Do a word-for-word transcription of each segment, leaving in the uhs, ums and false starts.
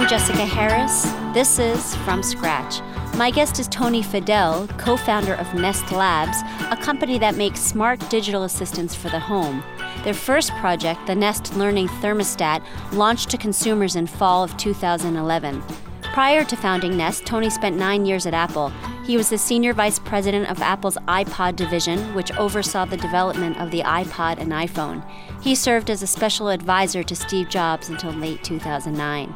I'm Jessica Harris. This is From Scratch. My guest is Tony Fadell, co-founder of Nest Labs, a company that makes smart digital assistants for the home. Their first project, the Nest Learning Thermostat, launched to consumers in fall of two thousand eleven. Prior to founding Nest, Tony spent nine years at Apple. He was the senior vice president of Apple's iPod division, which oversaw the development of the iPod and iPhone. He served as a special advisor to Steve Jobs until late two thousand nine.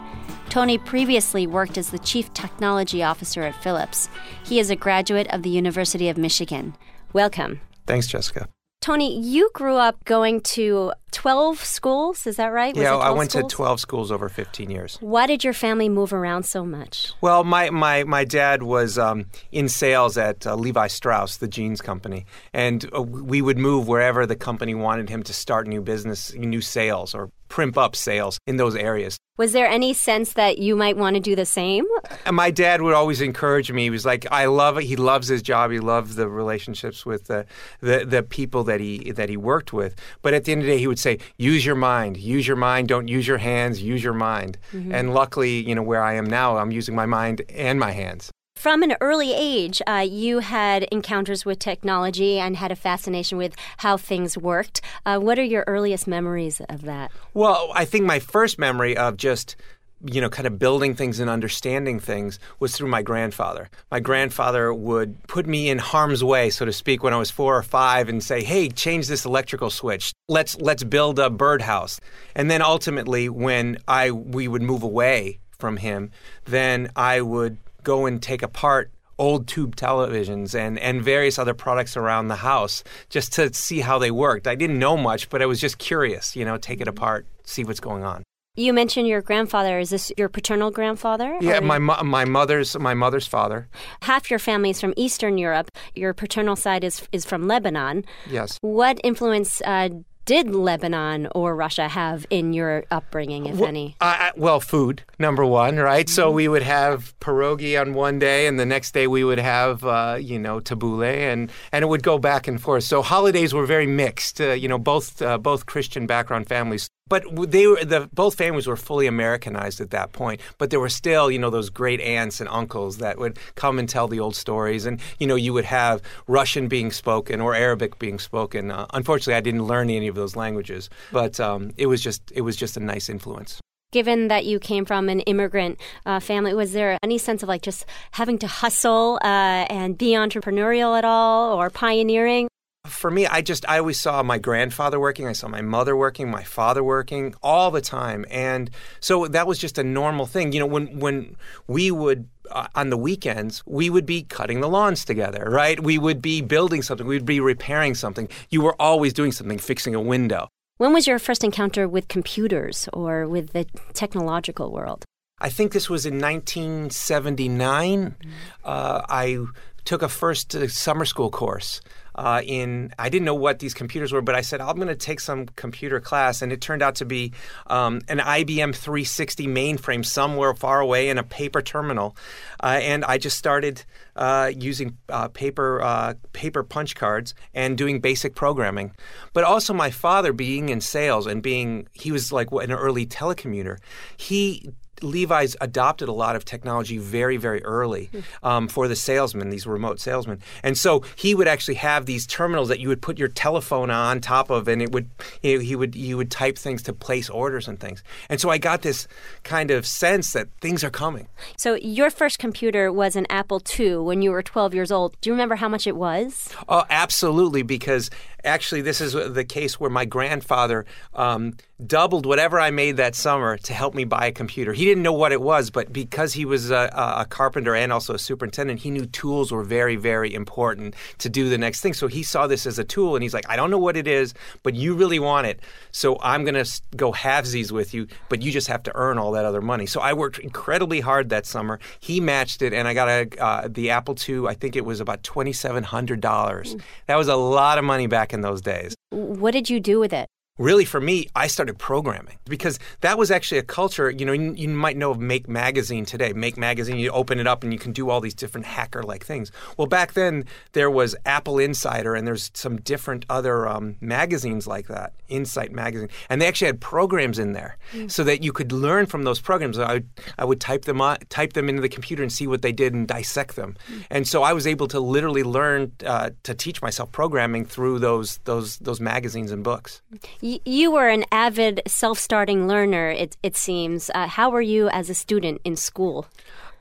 Tony previously worked as the chief technology officer at Philips. He is a graduate of the University of Michigan. Welcome. Thanks, Jessica. Tony, you grew up going to twelve schools, is that right? Was yeah, I went schools? to twelve schools over fifteen years. Why did your family move around so much? Well, my my, my dad was um, in sales at uh, Levi Strauss, the jeans company, and uh, we would move wherever the company wanted him to start new business, new sales, or primp up sales in those areas. Was there any sense that you might want to do the same? My dad would always encourage me. He was like, I love it. He loves his job. He loves the relationships with the, the, the people that he that he worked with. But at the end of the day, he would say, use your mind. Use your mind. Don't use your hands. Use your mind. Mm-hmm. And luckily, you know, where I am now, I'm using my mind and my hands. From an early age, uh, you had encounters with technology and had a fascination with how things worked. Uh, what are your earliest memories of that? Well, I think my first memory of just, you know, kind of building things and understanding things was through my grandfather. My grandfather would put me in harm's way, so to speak, when I was four or five and say, hey, change this electrical switch. Let's let's build a birdhouse. And then ultimately, when I we would move away from him, then I would go and take apart old tube televisions and, and various other products around the house just to see how they worked. I didn't know much, but I was just curious, you know, take it apart, see what's going on. You mentioned your grandfather. Is this your paternal grandfather? Yeah, my mo- my mother's my mother's father. Half your family's from Eastern Europe. Your paternal side is is from Lebanon. Yes. What influence uh, did Lebanon or Russia have in your upbringing, if well, any? Uh, well, food, number one, right? Mm-hmm. So we would have pierogi on one day, and the next day we would have, uh, you know, tabbouleh, and, and it would go back and forth. So holidays were very mixed, uh, you know, both uh, both Christian background families. But they were the both families were fully Americanized at that point. But there were still, you know, those great aunts and uncles that would come and tell the old stories. And, you know, you would have Russian being spoken or Arabic being spoken. Uh, unfortunately, I didn't learn any of those languages. But um, it was just it was just a nice influence. Given that you came from an immigrant uh, family, was there any sense of like just having to hustle uh, and be entrepreneurial at all or pioneering? For me, I just, I always saw my grandfather working, I saw my mother working, my father working all the time. And so that was just a normal thing. You know, when, when we would, uh, on the weekends, we would be cutting the lawns together, right? We would be building something, we'd be repairing something. You were always doing something, fixing a window. When was your first encounter with computers or with the technological world? I think this was in nineteen seventy-nine. Mm-hmm. Uh, I took a first uh, summer school course. Uh, in I didn't know what these computers were, but I said, I'm going to take some computer class. And it turned out to be um, an I B M three sixty mainframe somewhere far away in a paper terminal. Uh, and I just started uh, using uh, paper uh, paper punch cards and doing basic programming. But also my father being in sales and being, he was like an early telecommuter. He Levi's adopted a lot of technology very, very early um, for the salesmen, these remote salesmen. And so he would actually have these terminals that you would put your telephone on top of, and it would you know, he would you would type things to place orders and things. And so I got this kind of sense that things are coming. So your first computer was an Apple two when you were twelve years old. Do you remember how much it was? Oh, absolutely, because actually this is the case where my grandfather um, doubled whatever I made that summer to help me buy a computer. He didn't didn't know what it was, but because he was a, a carpenter and also a superintendent, he knew tools were very, very important to do the next thing. So he saw this as a tool, and he's like, I don't know what it is, but you really want it, so I'm going to go halvesies with you, but you just have to earn all that other money. So I worked incredibly hard that summer. He matched it, and I got a, uh, the Apple two, I think it was about twenty-seven hundred dollars. That was a lot of money back in those days. What did you do with it? Really, for me, I started programming because that was actually a culture. You know, you, you might know of Make Magazine today. Make Magazine, you open it up and you can do all these different hacker-like things. Well, back then, there was Apple Insider and there's some different other um, magazines like that, Insight Magazine. And they actually had programs in there mm. so that you could learn from those programs. I would, I would type them on, type them into the computer and see what they did and dissect them. Mm. And so I was able to literally learn uh, to teach myself programming through those, those, those magazines and books. You were an avid self-starting learner, it, it seems. Uh, how were you as a student in school?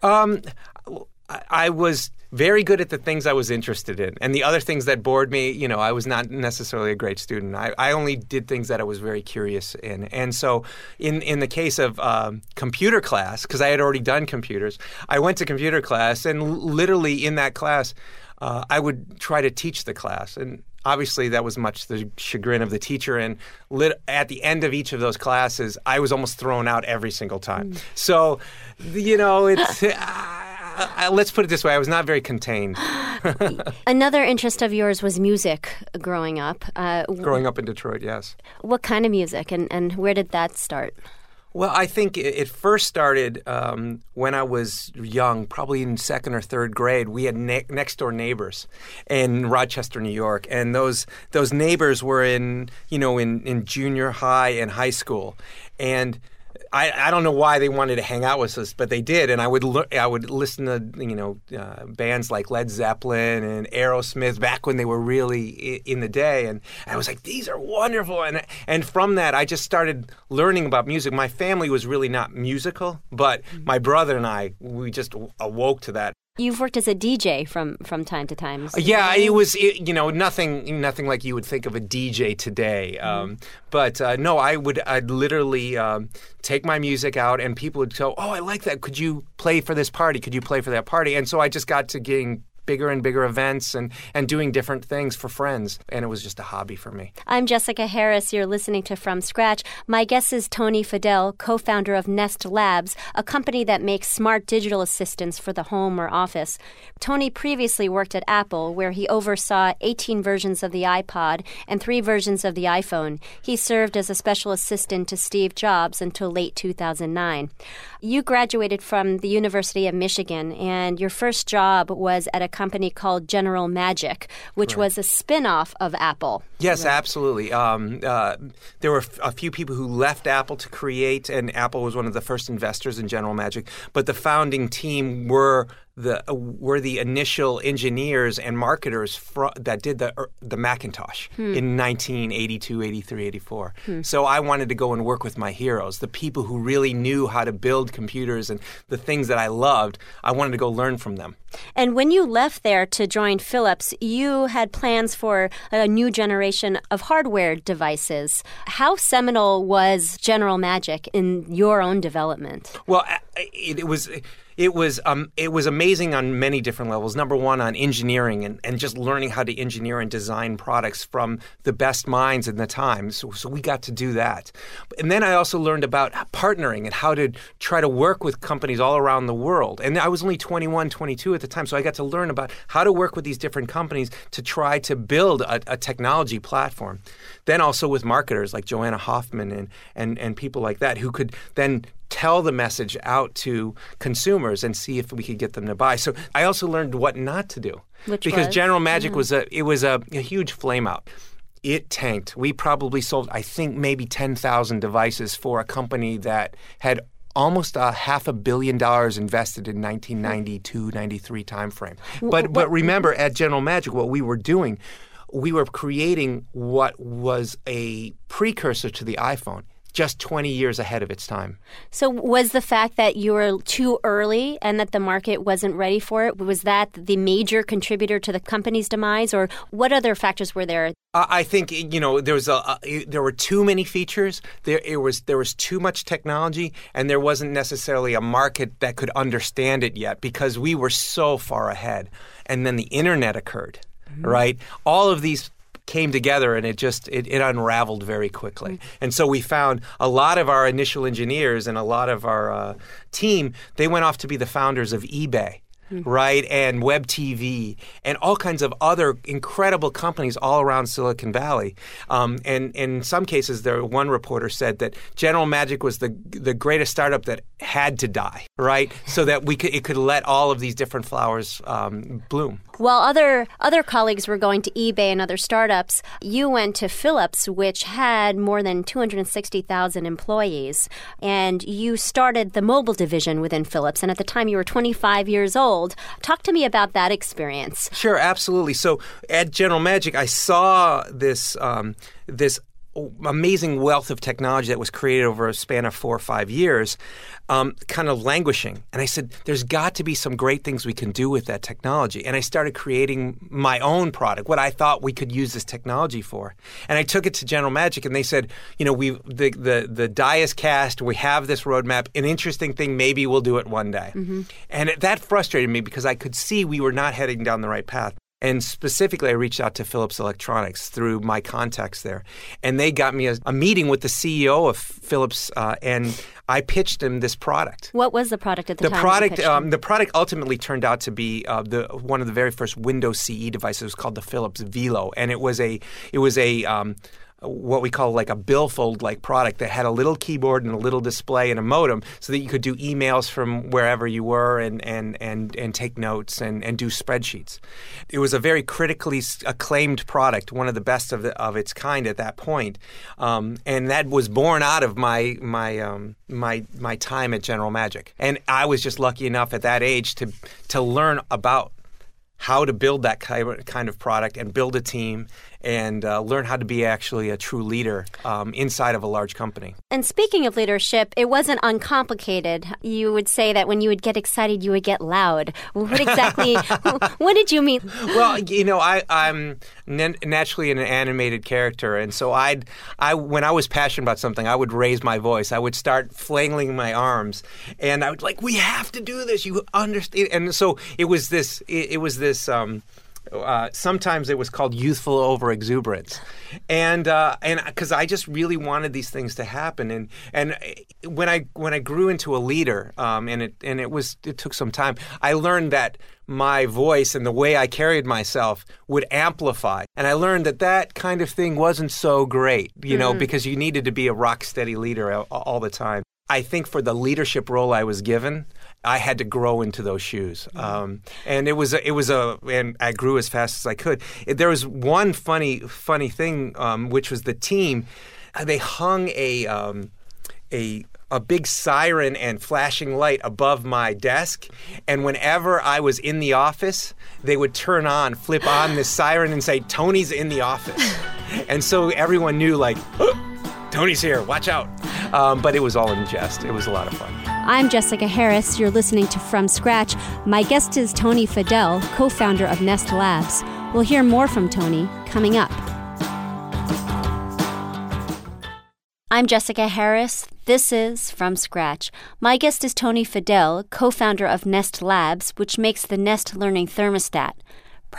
Um, I was very good at the things I was interested in. And the other things that bored me, you know, I was not necessarily a great student. I, I only did things that I was very curious in. And so in, in the case of um, computer class, because I had already done computers, I went to computer class. And l- literally in that class, uh, I would try to teach the class. And obviously, that was much the chagrin of the teacher, and lit- at the end of each of those classes, I was almost thrown out every single time. Mm. So, you know, it's uh, let's put it this way, I was not very contained. Another interest of yours was music growing up. Uh, growing up in Detroit, yes. What kind of music, and, and where did that start? Well, I think it first started um, when I was young, probably in second or third grade. We had ne- next-door neighbors in Rochester, New York, and those those neighbors were in, you know, in, in junior high and high school, and I, I don't know why they wanted to hang out with us, but they did, and I would l- I would listen to, you know, uh, bands like Led Zeppelin and Aerosmith back when they were really I- in the day, and I was like, these are wonderful, and and from that I just started learning about music. My family was really not musical, but my brother and I, we just awoke to that. You've worked as a D J from, from time to time. So yeah, it was, it, you know, nothing nothing like you would think of a D J today. Mm-hmm. Um, but uh, no, I would I'd literally um, take my music out and people would go, oh, I like that. Could you play for this party? Could you play for that party? And so I just got to getting bigger and bigger events and, and doing different things for friends. And it was just a hobby for me. I'm Jessica Harris. You're listening to From Scratch. My guest is Tony Fadell, co-founder of Nest Labs, a company that makes smart digital assistants for the home or office. Tony previously worked at Apple, where he oversaw eighteen versions of the iPod and three versions of the iPhone. He served as a special assistant to Steve Jobs until late two thousand nine. You graduated from the University of Michigan, and your first job was at a company called General Magic, which right. was a spin-off of Apple. Yes, right. Absolutely. Um, uh, there were f- a few people who left Apple to create, and Apple was one of the first investors in General Magic, but the founding team were the uh, were the initial engineers and marketers fr- that did the uh, the Macintosh hmm. in nineteen eighty-two, eighty-three, eighty-four. Hmm. So I wanted to go and work with my heroes, the people who really knew how to build computers and the things that I loved. I wanted to go learn from them. And when you left there to join Philips, you had plans for a new generation of hardware devices. How seminal was General Magic in your own development? Well, it, it was... It was um, it was amazing on many different levels. Number one, on engineering and, and just learning how to engineer and design products from the best minds in the time. So, so we got to do that. And then I also learned about partnering and how to try to work with companies all around the world. And I was only twenty-one, twenty-two at the time, so I got to learn about how to work with these different companies to try to build a, a technology platform. Then also with marketers like Joanna Hoffman and, and, and people like that who could then tell the message out to consumers and see if we could get them to buy. So I also learned what not to do. Which because was? General Magic yeah. was a it was a, a huge flame out. It tanked. We probably sold, I think, maybe ten thousand devices for a company that had almost a half a billion dollars invested in nineteen ninety-two, ninety-three timeframe. But what? But remember, at General Magic, what we were doing, we were creating what was a precursor to the iPhone, just twenty years ahead of its time. So was the fact that you were too early and that the market wasn't ready for it, was that the major contributor to the company's demise, or what other factors were there? I think, you know, there was a, a, there were too many features, there it was there was too much technology, and there wasn't necessarily a market that could understand it yet because we were so far ahead. And then the internet occurred, mm-hmm. right? All of these came together and it just it, it unraveled very quickly. And so we found a lot of our initial engineers and a lot of our uh, team, they went off to be the founders of eBay mm-hmm. right, and Web T V, and all kinds of other incredible companies all around Silicon Valley. Um, and, and in some cases, there one reporter said that General Magic was the the greatest startup that had to die, right, so that we could it could let all of these different flowers um, bloom. While other other colleagues were going to eBay and other startups, you went to Philips, which had more than two hundred sixty thousand employees, and you started the mobile division within Philips, and at the time you were twenty-five years old. Talk to me about that experience. Sure, absolutely. So at General Magic, I saw this um, this amazing wealth of technology that was created over a span of four or five years, um, kind of languishing. And I said, there's got to be some great things we can do with that technology. And I started creating my own product, what I thought we could use this technology for. And I took it to General Magic, and they said, you know, we the, the, the die is cast, we have this roadmap, an interesting thing, maybe we'll do it one day. Mm-hmm. And it, that frustrated me because I could see we were not heading down the right path. And specifically, I reached out to Philips Electronics through my contacts there. And they got me a, a meeting with the C E O of Philips, uh, and I pitched him this product. What was the product at the, the time? Product, um, the product ultimately turned out to be uh, the one of the very first Windows C E devices. It was called the Philips Velo. And it was a it was a... Um, what we call like a billfold-like product that had a little keyboard and a little display and a modem so that you could do emails from wherever you were and and and, and take notes and, and do spreadsheets. It was a very critically acclaimed product, one of the best of the, of its kind at that point. Um, and that was born out of my my um, my my time at General Magic. And I was just lucky enough at that age to to learn about how to build that kind of product and build a team and uh, learn how to be actually a true leader um, inside of a large company. And speaking of leadership, it wasn't uncomplicated. You would say that when you would get excited, you would get loud. What exactly, what did you mean? Well, you know, I, I'm naturally an animated character. And so I'd, I, when I was passionate about something, I would raise my voice. I would start flailing my arms. And I would like, we have to do this. You understand? And so it was this, it, it was this... Um, Uh, sometimes it was called youthful overexuberance, and uh, and because I just really wanted these things to happen, and and when I when I grew into a leader, um, and it and it was it took some time, I learned that my voice and the way I carried myself would amplify. And I learned that that kind of thing wasn't so great, you mm-hmm. know, because you needed to be a rock steady leader all, all the time. I think for the leadership role I was given, I had to grow into those shoes, um, and it was a, it was a and I grew as fast as I could. There was one funny funny thing, um, which was the team. They hung a um, a a big siren and flashing light above my desk, and whenever I was in the office, they would turn on, flip on this siren, and say, "Tony's in the office," and so everyone knew like. Oh! Tony's here. Watch out. Um, but it was all in jest. It was a lot of fun. I'm Jessica Harris. You're listening to From Scratch. My guest is Tony Fadell, co-founder of Nest Labs. We'll hear more from Tony coming up. I'm Jessica Harris. This is From Scratch. My guest is Tony Fadell, co-founder of Nest Labs, which makes the Nest Learning Thermostat.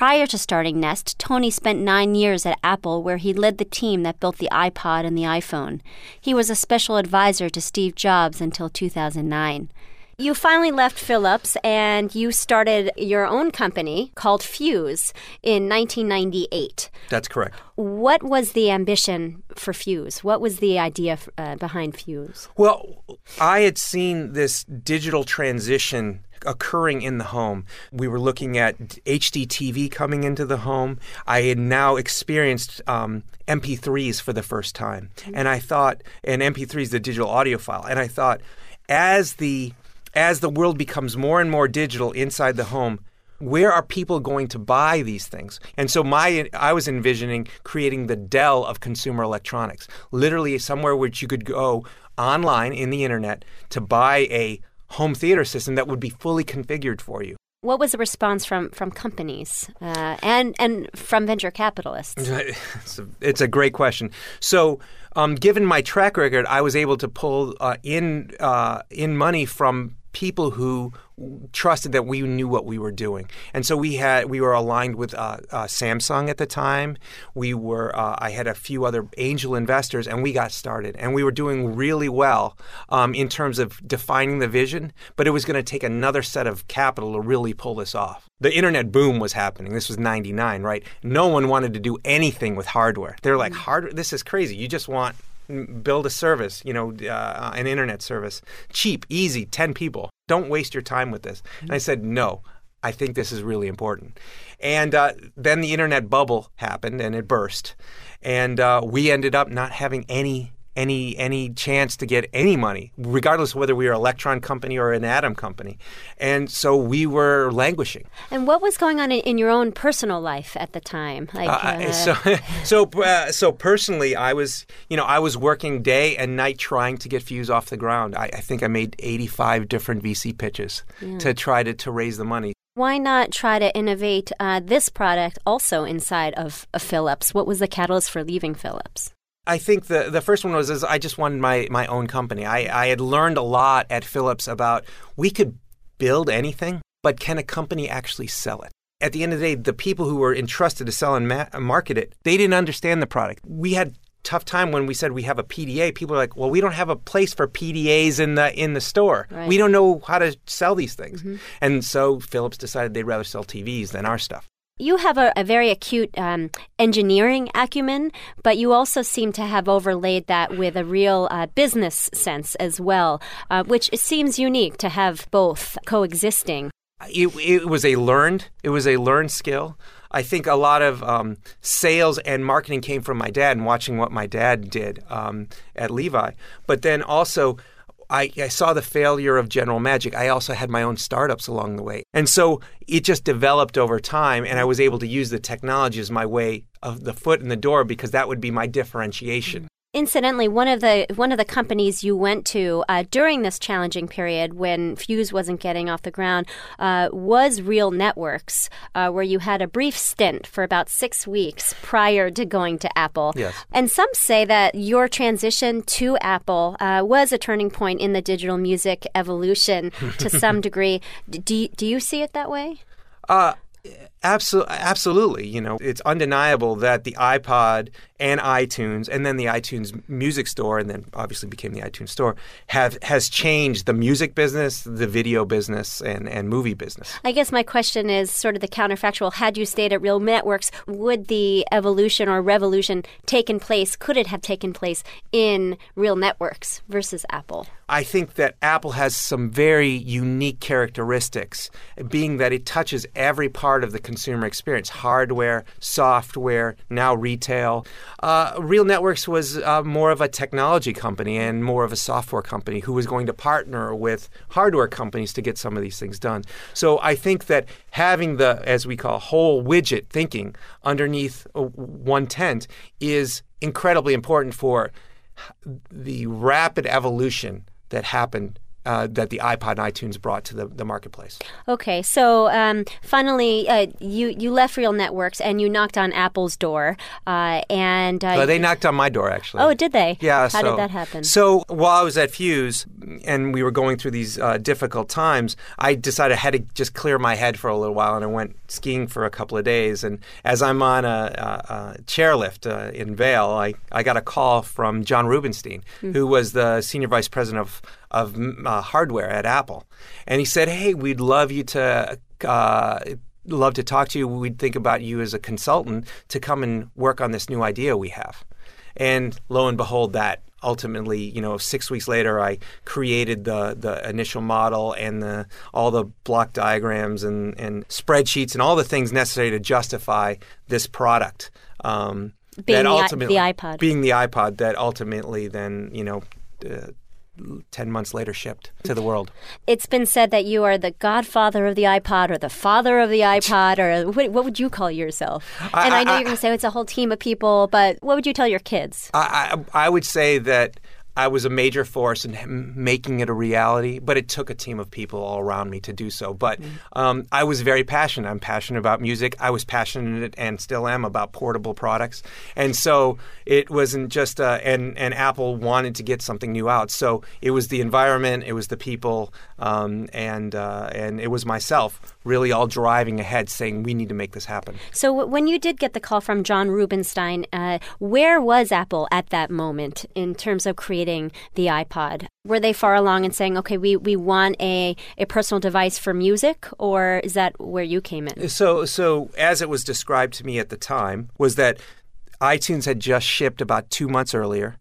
Prior to starting Nest, Tony spent nine years at Apple, where he led the team that built the iPod and the iPhone. He was a special advisor to Steve Jobs until two thousand nine. You finally left Philips and you started your own company called Fuse in nineteen ninety-eight. That's correct. What was the ambition for Fuse? What was the idea uh, behind Fuse? Well, I had seen this digital transition occurring in the home. We were looking at H D T V coming into the home. I had now experienced um, M P threes for the first time. And I thought, and M P three is the digital audio file. And I thought, as the as the world becomes more and more digital inside the home, where are people going to buy these things? And so my I was envisioning creating the Dell of consumer electronics, literally somewhere which you could go online in the internet to buy a home theater system that would be fully configured for you. What was the response from from companies uh, and and from venture capitalists? It's a, it's a great question. So, um, given my track record, I was able to pull uh, in uh, in money from people who trusted that we knew what we were doing. And so we had we were aligned with uh, uh, Samsung at the time. We were uh, I had a few other angel investors, and we got started. And we were doing really well um, in terms of defining the vision, but it was going to take another set of capital to really pull this off. The internet boom was happening. This was ninety-nine, right? No one wanted to do anything with hardware. They're like, hardware? This is crazy. You just want build a service, you know, uh, an internet service. Cheap, easy, ten people. Don't waste your time with this. And I said, no, I think this is really important. And uh, then the internet bubble happened and it burst. And uh, we ended up not having any any any chance to get any money, regardless of whether we were an electron company or an atom company. And so we were languishing. And what was going on in, in your own personal life at the time? Like, uh, uh... So so, uh, so personally, I was, you know, I was working day and night trying to get Fuse off the ground. I, I think I made eighty-five different V C pitches yeah. to try to, to raise the money. Why not try to innovate uh, this product also inside of, of Philips? What was the catalyst for leaving Philips? I think the, the first one was is I just wanted my, my own company. I, I had learned a lot at Philips about we could build anything, but can a company actually sell it? At the end of the day, the people who were entrusted to sell and ma- market it, they didn't understand the product. We had tough time when we said we have a P D A. People are like, well, we don't have a place for P D As in the in the store. Right. We don't know how to sell these things. Mm-hmm. And so Philips decided they'd rather sell T Vs than our stuff. You have a, a very acute um, engineering acumen, but you also seem to have overlaid that with a real uh, business sense as well, uh, which seems unique to have both coexisting. It, it was a learned, it was a learned skill. I think a lot of um, sales and marketing came from my dad and watching what my dad did um, at Levi, but then also I, I saw the failure of General Magic. I also had my own startups along the way. And so it just developed over time, and I was able to use the technology as my way of the foot in the door because that would be my differentiation. Mm-hmm. Incidentally, one of the one of the companies you went to uh, during this challenging period when Fuse wasn't getting off the ground uh, was Real Networks, uh, where you had a brief stint for about six weeks prior to going to Apple. Yes. And some say that your transition to Apple uh, was a turning point in the digital music evolution to some degree. Do, do you see it that way? Uh Absolutely, absolutely. You know, it's undeniable that the iPod and iTunes, and then the iTunes Music Store, and then obviously became the iTunes Store, have has changed the music business, the video business, and, and movie business. I guess my question is sort of the counterfactual. Had you stayed at Real Networks, would the evolution or revolution taken place? Could it have taken place in Real Networks versus Apple? I think that Apple has some very unique characteristics, being that it touches every part of the consumer experience, hardware, software, now retail. Uh, Real Networks was uh, more of a technology company and more of a software company who was going to partner with hardware companies to get some of these things done. So I think that having the, as we call, whole widget thinking underneath one tent is incredibly important for the rapid evolution that happened, uh, that the iPod and iTunes brought to the, the marketplace. Okay, so um, finally, uh, you, you left Real Networks and you knocked on Apple's door. Uh, and uh, oh, They knocked on my door, actually. Oh, did they? Yeah. How so, did that happen? So while I was at Fuse and we were going through these uh, difficult times, I decided I had to just clear my head for a little while, and I went skiing for a couple of days. And as I'm on a, a, a chairlift uh, in Vail, I, I got a call from John Rubinstein, mm-hmm. who was the senior vice president of of uh, hardware at Apple. And he said, hey, we'd love you to, uh, love to talk to you. We'd think about you as a consultant to come and work on this new idea we have. And lo and behold, that ultimately, you know, six weeks later, I created the the initial model and the all the block diagrams and, and spreadsheets and all the things necessary to justify this product. Um, being that ultimately, the, the iPod. Being the iPod that ultimately then, you know, uh, ten months later shipped to the world. It's been said that you are the godfather of the iPod or the father of the iPod, or what, what would you call yourself? I, and I know I, you're going to say it's a whole team of people, but what would you tell your kids? I, I, I would say that I was a major force in making it a reality, but it took a team of people all around me to do so. But um, I was very passionate. I'm passionate about music. I was passionate and still am about portable products. And so it wasn't just, uh, and, and Apple wanted to get something new out. So it was the environment, it was the people, um, and uh, and it was myself really all driving ahead saying, we need to make this happen. So when you did get the call from John Rubinstein, uh, where was Apple at that moment in terms of creating the iPod? Were they far along in saying, okay, we, we want a, a personal device for music, or is that where you came in? So, so as it was described to me at the time, was that iTunes had just shipped about two months earlier,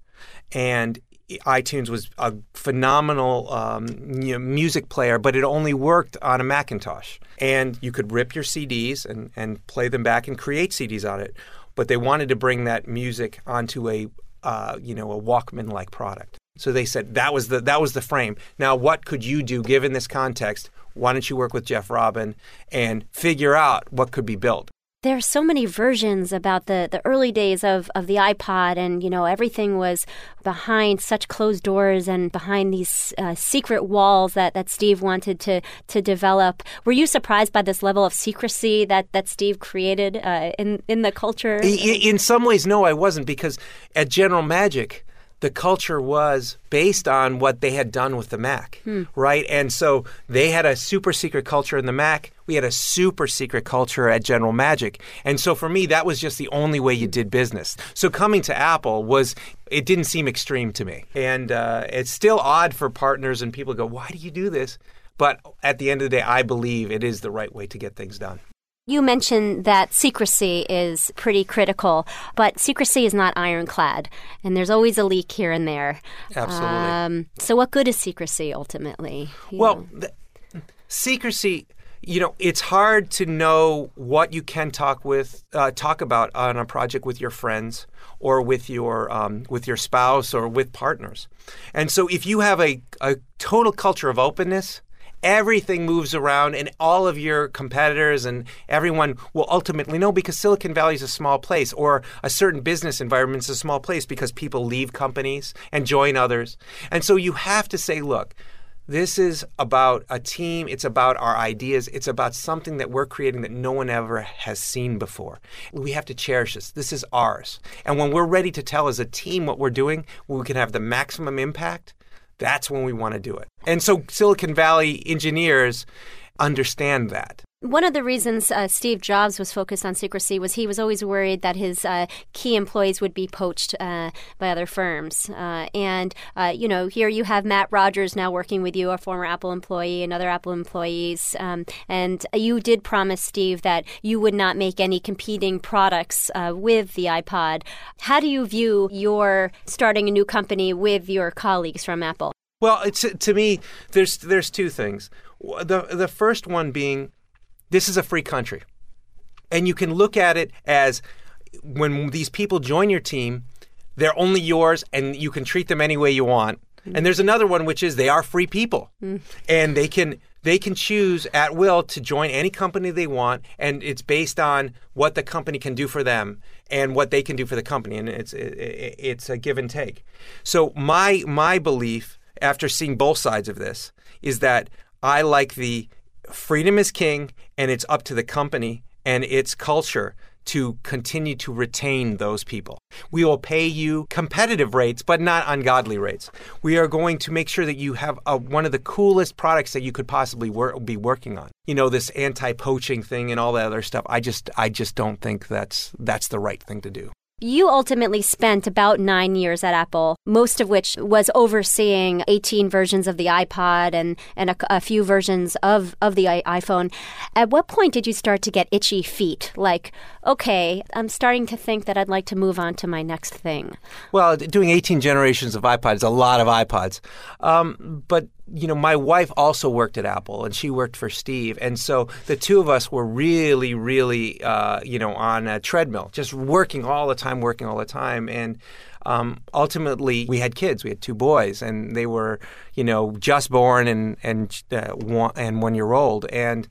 and iTunes was a phenomenal um, you know, music player, but it only worked on a Macintosh. And you could rip your C Ds and, and play them back and create C Ds on it. But they wanted to bring that music onto a Uh, you know, a Walkman-like product. So they said that was the that was the frame. Now, what could you do given this context? Why don't you work with Jeff Robin and figure out what could be built? There are so many versions about the, the early days of, of the iPod, and, you know, everything was behind such closed doors and behind these uh, secret walls that, that Steve wanted to, to develop. Were you surprised by this level of secrecy that, that Steve created uh, in, in the culture? In, in some ways, no, I wasn't, because at General Magic, the culture was based on what they had done with the Mac, hmm. right? And so they had a super secret culture in the Mac. We had a super secret culture at General Magic. And so for me, that was just the only way you did business. So coming to Apple was, it didn't seem extreme to me. And uh, it's still odd for partners and people to go, why do you do this? But at the end of the day, I believe it is the right way to get things done. You mentioned that secrecy is pretty critical, but secrecy is not ironclad, and there's always a leak here and there. Absolutely. Um, so what good is secrecy ultimately? Well, the, secrecy, you know, it's hard to know what you can talk with, uh, talk about on a project with your friends or with your um, with your spouse or with partners. And so if you have a, a total culture of openness, everything moves around, and all of your competitors and everyone will ultimately know, because Silicon Valley is a small place, or a certain business environment is a small place, because people leave companies and join others. And so you have to say, look, this is about a team. It's about our ideas. It's about something that we're creating that no one ever has seen before. We have to cherish this. This is ours. And when we're ready to tell as a team what we're doing, we can have the maximum impact. That's when we want to do it. And so Silicon Valley engineers understand that. One of the reasons uh, Steve Jobs was focused on secrecy was he was always worried that his uh, key employees would be poached uh, by other firms. Uh, and, uh, you know, here you have Matt Rogers now working with you, a former Apple employee and other Apple employees. Um, and you did promise, Steve, that you would not make any competing products uh, with the iPod. How do you view your starting a new company with your colleagues from Apple? Well, it's, to me, there's there's two things. The The first one being, this is a free country, and you can look at it as when these people join your team, they're only yours, and you can treat them any way you want. Mm. And there's another one, which is they are free people, mm. and they can they can choose at will to join any company they want, and it's based on what the company can do for them and what they can do for the company, and it's it, it's a give and take. So my my belief, after seeing both sides of this, is that I like the freedom is king, and it's up to the company and its culture to continue to retain those people. We will pay you competitive rates, but not ungodly rates. We are going to make sure that you have a, one of the coolest products that you could possibly wor- be working on. You know, this anti-poaching thing and all that other stuff. I just, I just don't think that's that's the right thing to do. You ultimately spent about nine years at Apple, most of which was overseeing eighteen versions of the iPod and, and a, a few versions of, of the I- iPhone. At what point did you start to get itchy feet? Like, okay, I'm starting to think that I'd like to move on to my next thing. Well, doing eighteen generations of iPods is a lot of iPods. Um, but, you know, my wife also worked at Apple, and she worked for Steve. And so the two of us were really, really, uh, you know, on a treadmill, just working all the time, working all the time. And um, ultimately, we had kids. We had two boys, and they were, you know, just born and and uh, one, and one year old. And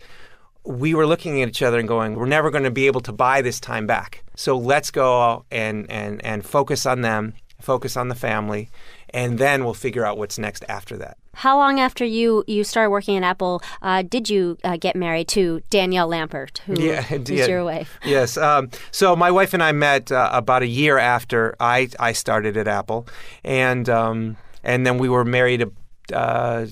we were looking at each other and going, we're never going to be able to buy this time back. So let's go and and, and focus on them, focus on the family, and then we'll figure out what's next after that. How long after you, you started working at Apple uh, did you uh, get married to Danielle Lampert, who yeah, is yeah, your wife? Yes. Um, so my wife and I met uh, about a year after I, I started at Apple, and um, and then we were married uh,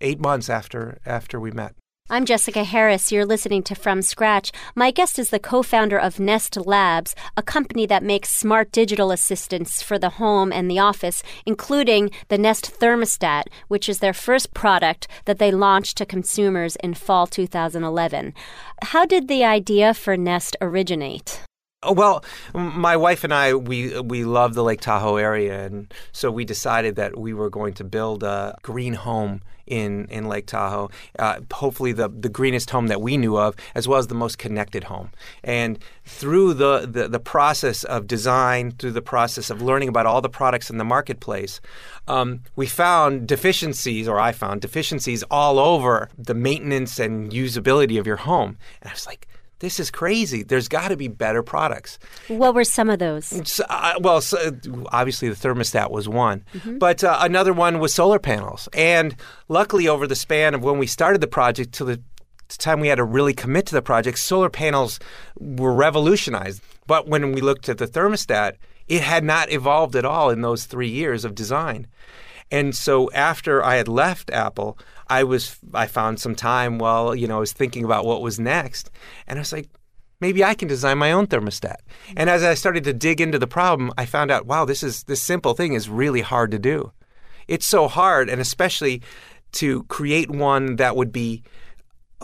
eight months after after we met. I'm Jessica Harris. You're listening to From Scratch. My guest is the co-founder of Nest Labs, a company that makes smart digital assistants for the home and the office, including the Nest thermostat, which is their first product that they launched to consumers in fall two thousand eleven. How did the idea for Nest originate? Oh, well, my wife and I, we we love the Lake Tahoe area, and so we decided that we were going to build a green home in, in Lake Tahoe, uh, hopefully the, the greenest home that we knew of, as well as the most connected home. And through the, the, the process of design, through the process of learning about all the products in the marketplace, um, we found deficiencies, or I found deficiencies all over the maintenance and usability of your home. And I was like, this is crazy. There's got to be better products. What were some of those? So, uh, well, so, obviously the thermostat was one. Mm-hmm. But uh, another one was solar panels. And luckily over the span of when we started the project to the time we had to really commit to the project, solar panels were revolutionized. But when we looked at the thermostat, it had not evolved at all in those three years of design. And so after I had left Apple, I was I found some time while, you know, I was thinking about what was next. And I was like, maybe I can design my own thermostat. And as I started to dig into the problem, I found out, wow, this is this simple thing is really hard to do. It's so hard, and especially to create one that would be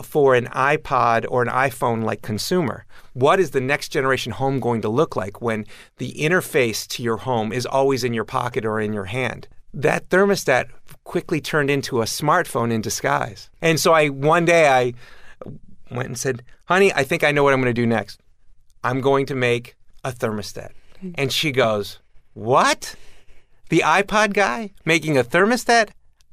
for an iPod or an iPhone-like consumer. What is the next generation home going to look like when the interface to your home is always in your pocket or in your hand? That thermostat quickly turned into a smartphone in disguise. And so I one day I went and said, honey, I think I know what I'm going to do next. I'm going to make a thermostat. And she goes, what? The iPod guy making a thermostat?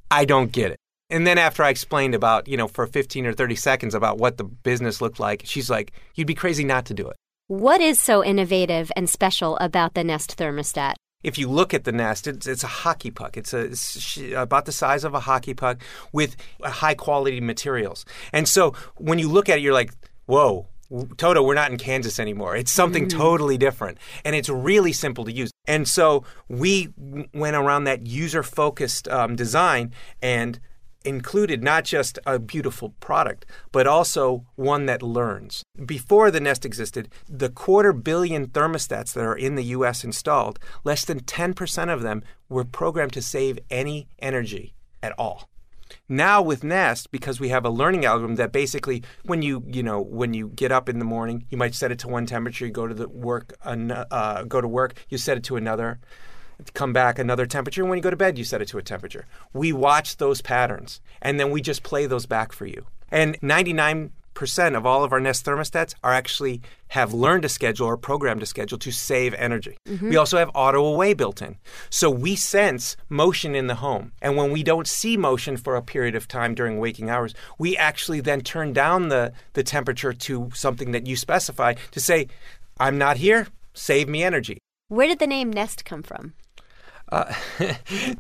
I don't get it. And then after I explained about, you know, for fifteen or thirty seconds about what the business looked like, she's like, you'd be crazy not to do it. What is so innovative and special about the Nest thermostat? If you look at the Nest, it's, it's a hockey puck. It's, a, it's about the size of a hockey puck with high-quality materials. And so when you look at it, you're like, whoa, Toto, we're not in Kansas anymore. It's something mm-hmm. totally different. And it's really simple to use. And so we went around that user-focused um, design and included not just a beautiful product, but also one that learns. Before the Nest existed, the quarter billion thermostats that are in the U S installed, less than ten percent of them were programmed to save any energy at all. Now with Nest, because we have a learning algorithm that basically, when you you know when you get up in the morning, you might set it to one temperature. You go to the work, uh, go to work, you set it to another. Come back another temperature, and when you go to bed, you set it to a temperature. We watch those patterns, and then we just play those back for you. And ninety-nine percent of all of our Nest thermostats are actually have learned to schedule or programmed to schedule to save energy. Mm-hmm. We also have auto away built in. So we sense motion in the home. And when we don't see motion for a period of time during waking hours, we actually then turn down the, the temperature to something that you specify to say, I'm not here, save me energy. Where did the name Nest come from? Uh,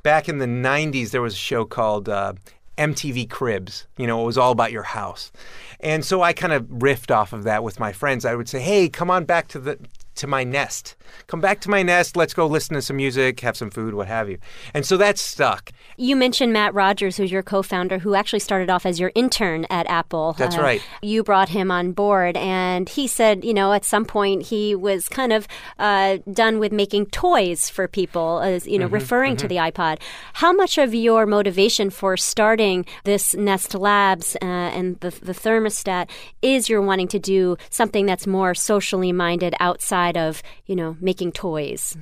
back in the nineties, there was a show called uh, M T V Cribs. You know, it was all about your house. And so I kind of riffed off of that with my friends. I would say, hey, come on back to the to my nest. Come back to my nest. Let's go listen to some music, have some food, what have you. And so that stuck. You mentioned Matt Rogers, who's your co-founder, who actually started off as your intern at Apple. That's uh, right. You brought him on board, and he said, you know, at some point he was kind of uh, done with making toys for people, as you know, mm-hmm, referring mm-hmm. to the iPod. How much of your motivation for starting this Nest Labs uh, and the, the thermostat is you're wanting to do something that's more socially minded outside of, you know, making toys?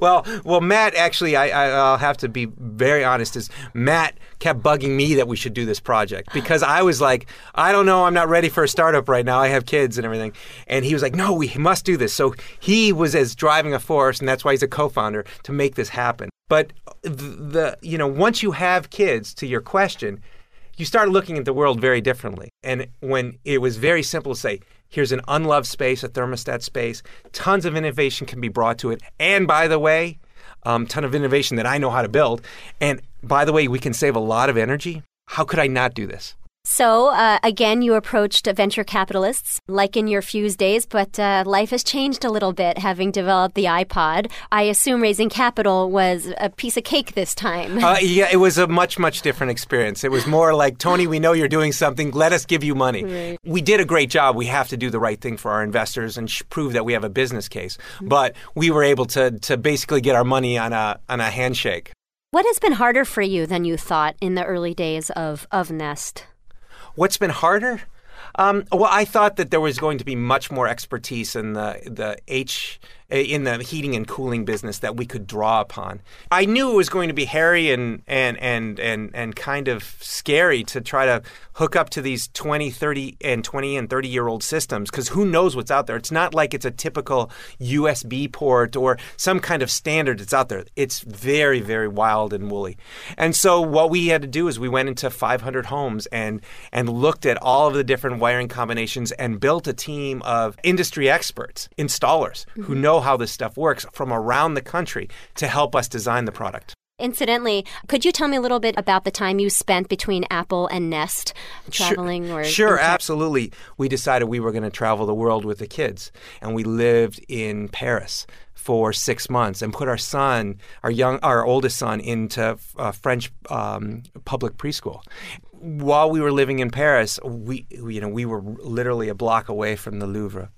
well, well, Matt, actually, I, I, I'll have to be very honest, is Matt kept bugging me that we should do this project because I was like, I don't know, I'm not ready for a startup right now. I have kids and everything. And he was like, no, we must do this. So he was as driving a force, and that's why he's a co-founder, to make this happen. But, the, the you know, once you have kids, to your question, you start looking at the world very differently. And when it was very simple to say, here's an unloved space, a thermostat space. Tons of innovation can be brought to it. And by the way, um, ton of innovation that I know how to build. And by the way, we can save a lot of energy. How could I not do this? So, uh, again, you approached venture capitalists, like in your Fuse days, but uh, life has changed a little bit having developed the iPod. I assume raising capital was a piece of cake this time. Uh, yeah, it was a much, much different experience. It was more like, Tony, we know you're doing something. Let us give you money. Right. We did a great job. We have to do the right thing for our investors and sh- prove that we have a business case. Mm-hmm. But we were able to to basically get our money on a on a handshake. What has been harder for you than you thought in the early days of, of Nest? What's been harder? Um, well, I thought that there was going to be much more expertise in the the H in the heating and cooling business that we could draw upon. I knew it was going to be hairy and and and and, and kind of scary to try to hook up to these twenty, thirty, and twenty and thirty year old systems, because who knows what's out there. It's not like it's a typical U S B port or some kind of standard that's out there. It's very, very wild and woolly. And so what we had to do is we went into five hundred homes and and looked at all of the different wiring combinations and built a team of industry experts, installers, mm-hmm. who know how this stuff works from around the country to help us design the product. Incidentally, could you tell me a little bit about the time you spent between Apple and Nest traveling? Sure, or sure tra- absolutely. We decided we were going to travel the world with the kids, and we lived in Paris for six months and put our son, our young, our oldest son, into uh, French um, public preschool. While we were living in Paris, we, you know, we were literally a block away from the Louvre.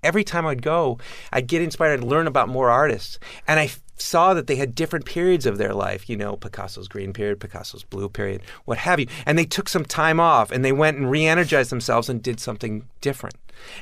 Every time I'd go, I'd get inspired and learn about more artists. And I f- saw that they had different periods of their life, you know, Picasso's green period, Picasso's blue period, what have you. And they took some time off and they went and re-energized themselves and did something different.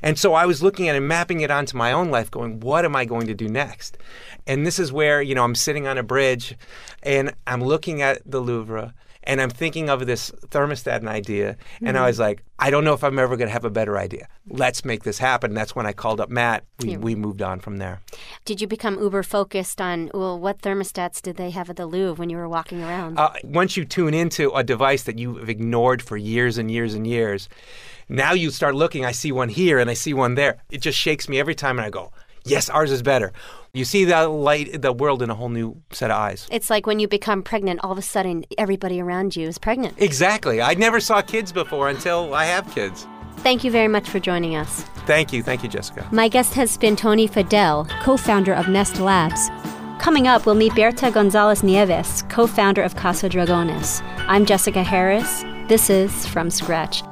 And so I was looking at and mapping it onto my own life, going, what am I going to do next? And this is where, you know, I'm sitting on a bridge and I'm looking at the Louvre and I'm thinking of this thermostat idea. Mm-hmm. And I was like, I don't know if I'm ever going to have a better idea. Let's make this happen. That's when I called up Matt. We, yeah. we moved on from there. Did you become uber focused on, well, what thermostats did they have at the Louvre when you were walking around? Uh, once you tune into a device that you've ignored for years and years and years, now you start looking. I see one here and I see one there. It just shakes me every time and I go, yes, ours is better. You see the light, the world in a whole new set of eyes. It's like when you become pregnant, all of a sudden everybody around you is pregnant. Exactly. I never saw kids before until I have kids. Thank you very much for joining us. Thank you. Thank you, Jessica. My guest has been Tony Fadell, co-founder of Nest Labs. Coming up, we'll meet Berta González Nieves, co-founder of Casa Dragones. I'm Jessica Harris. This is From Scratch.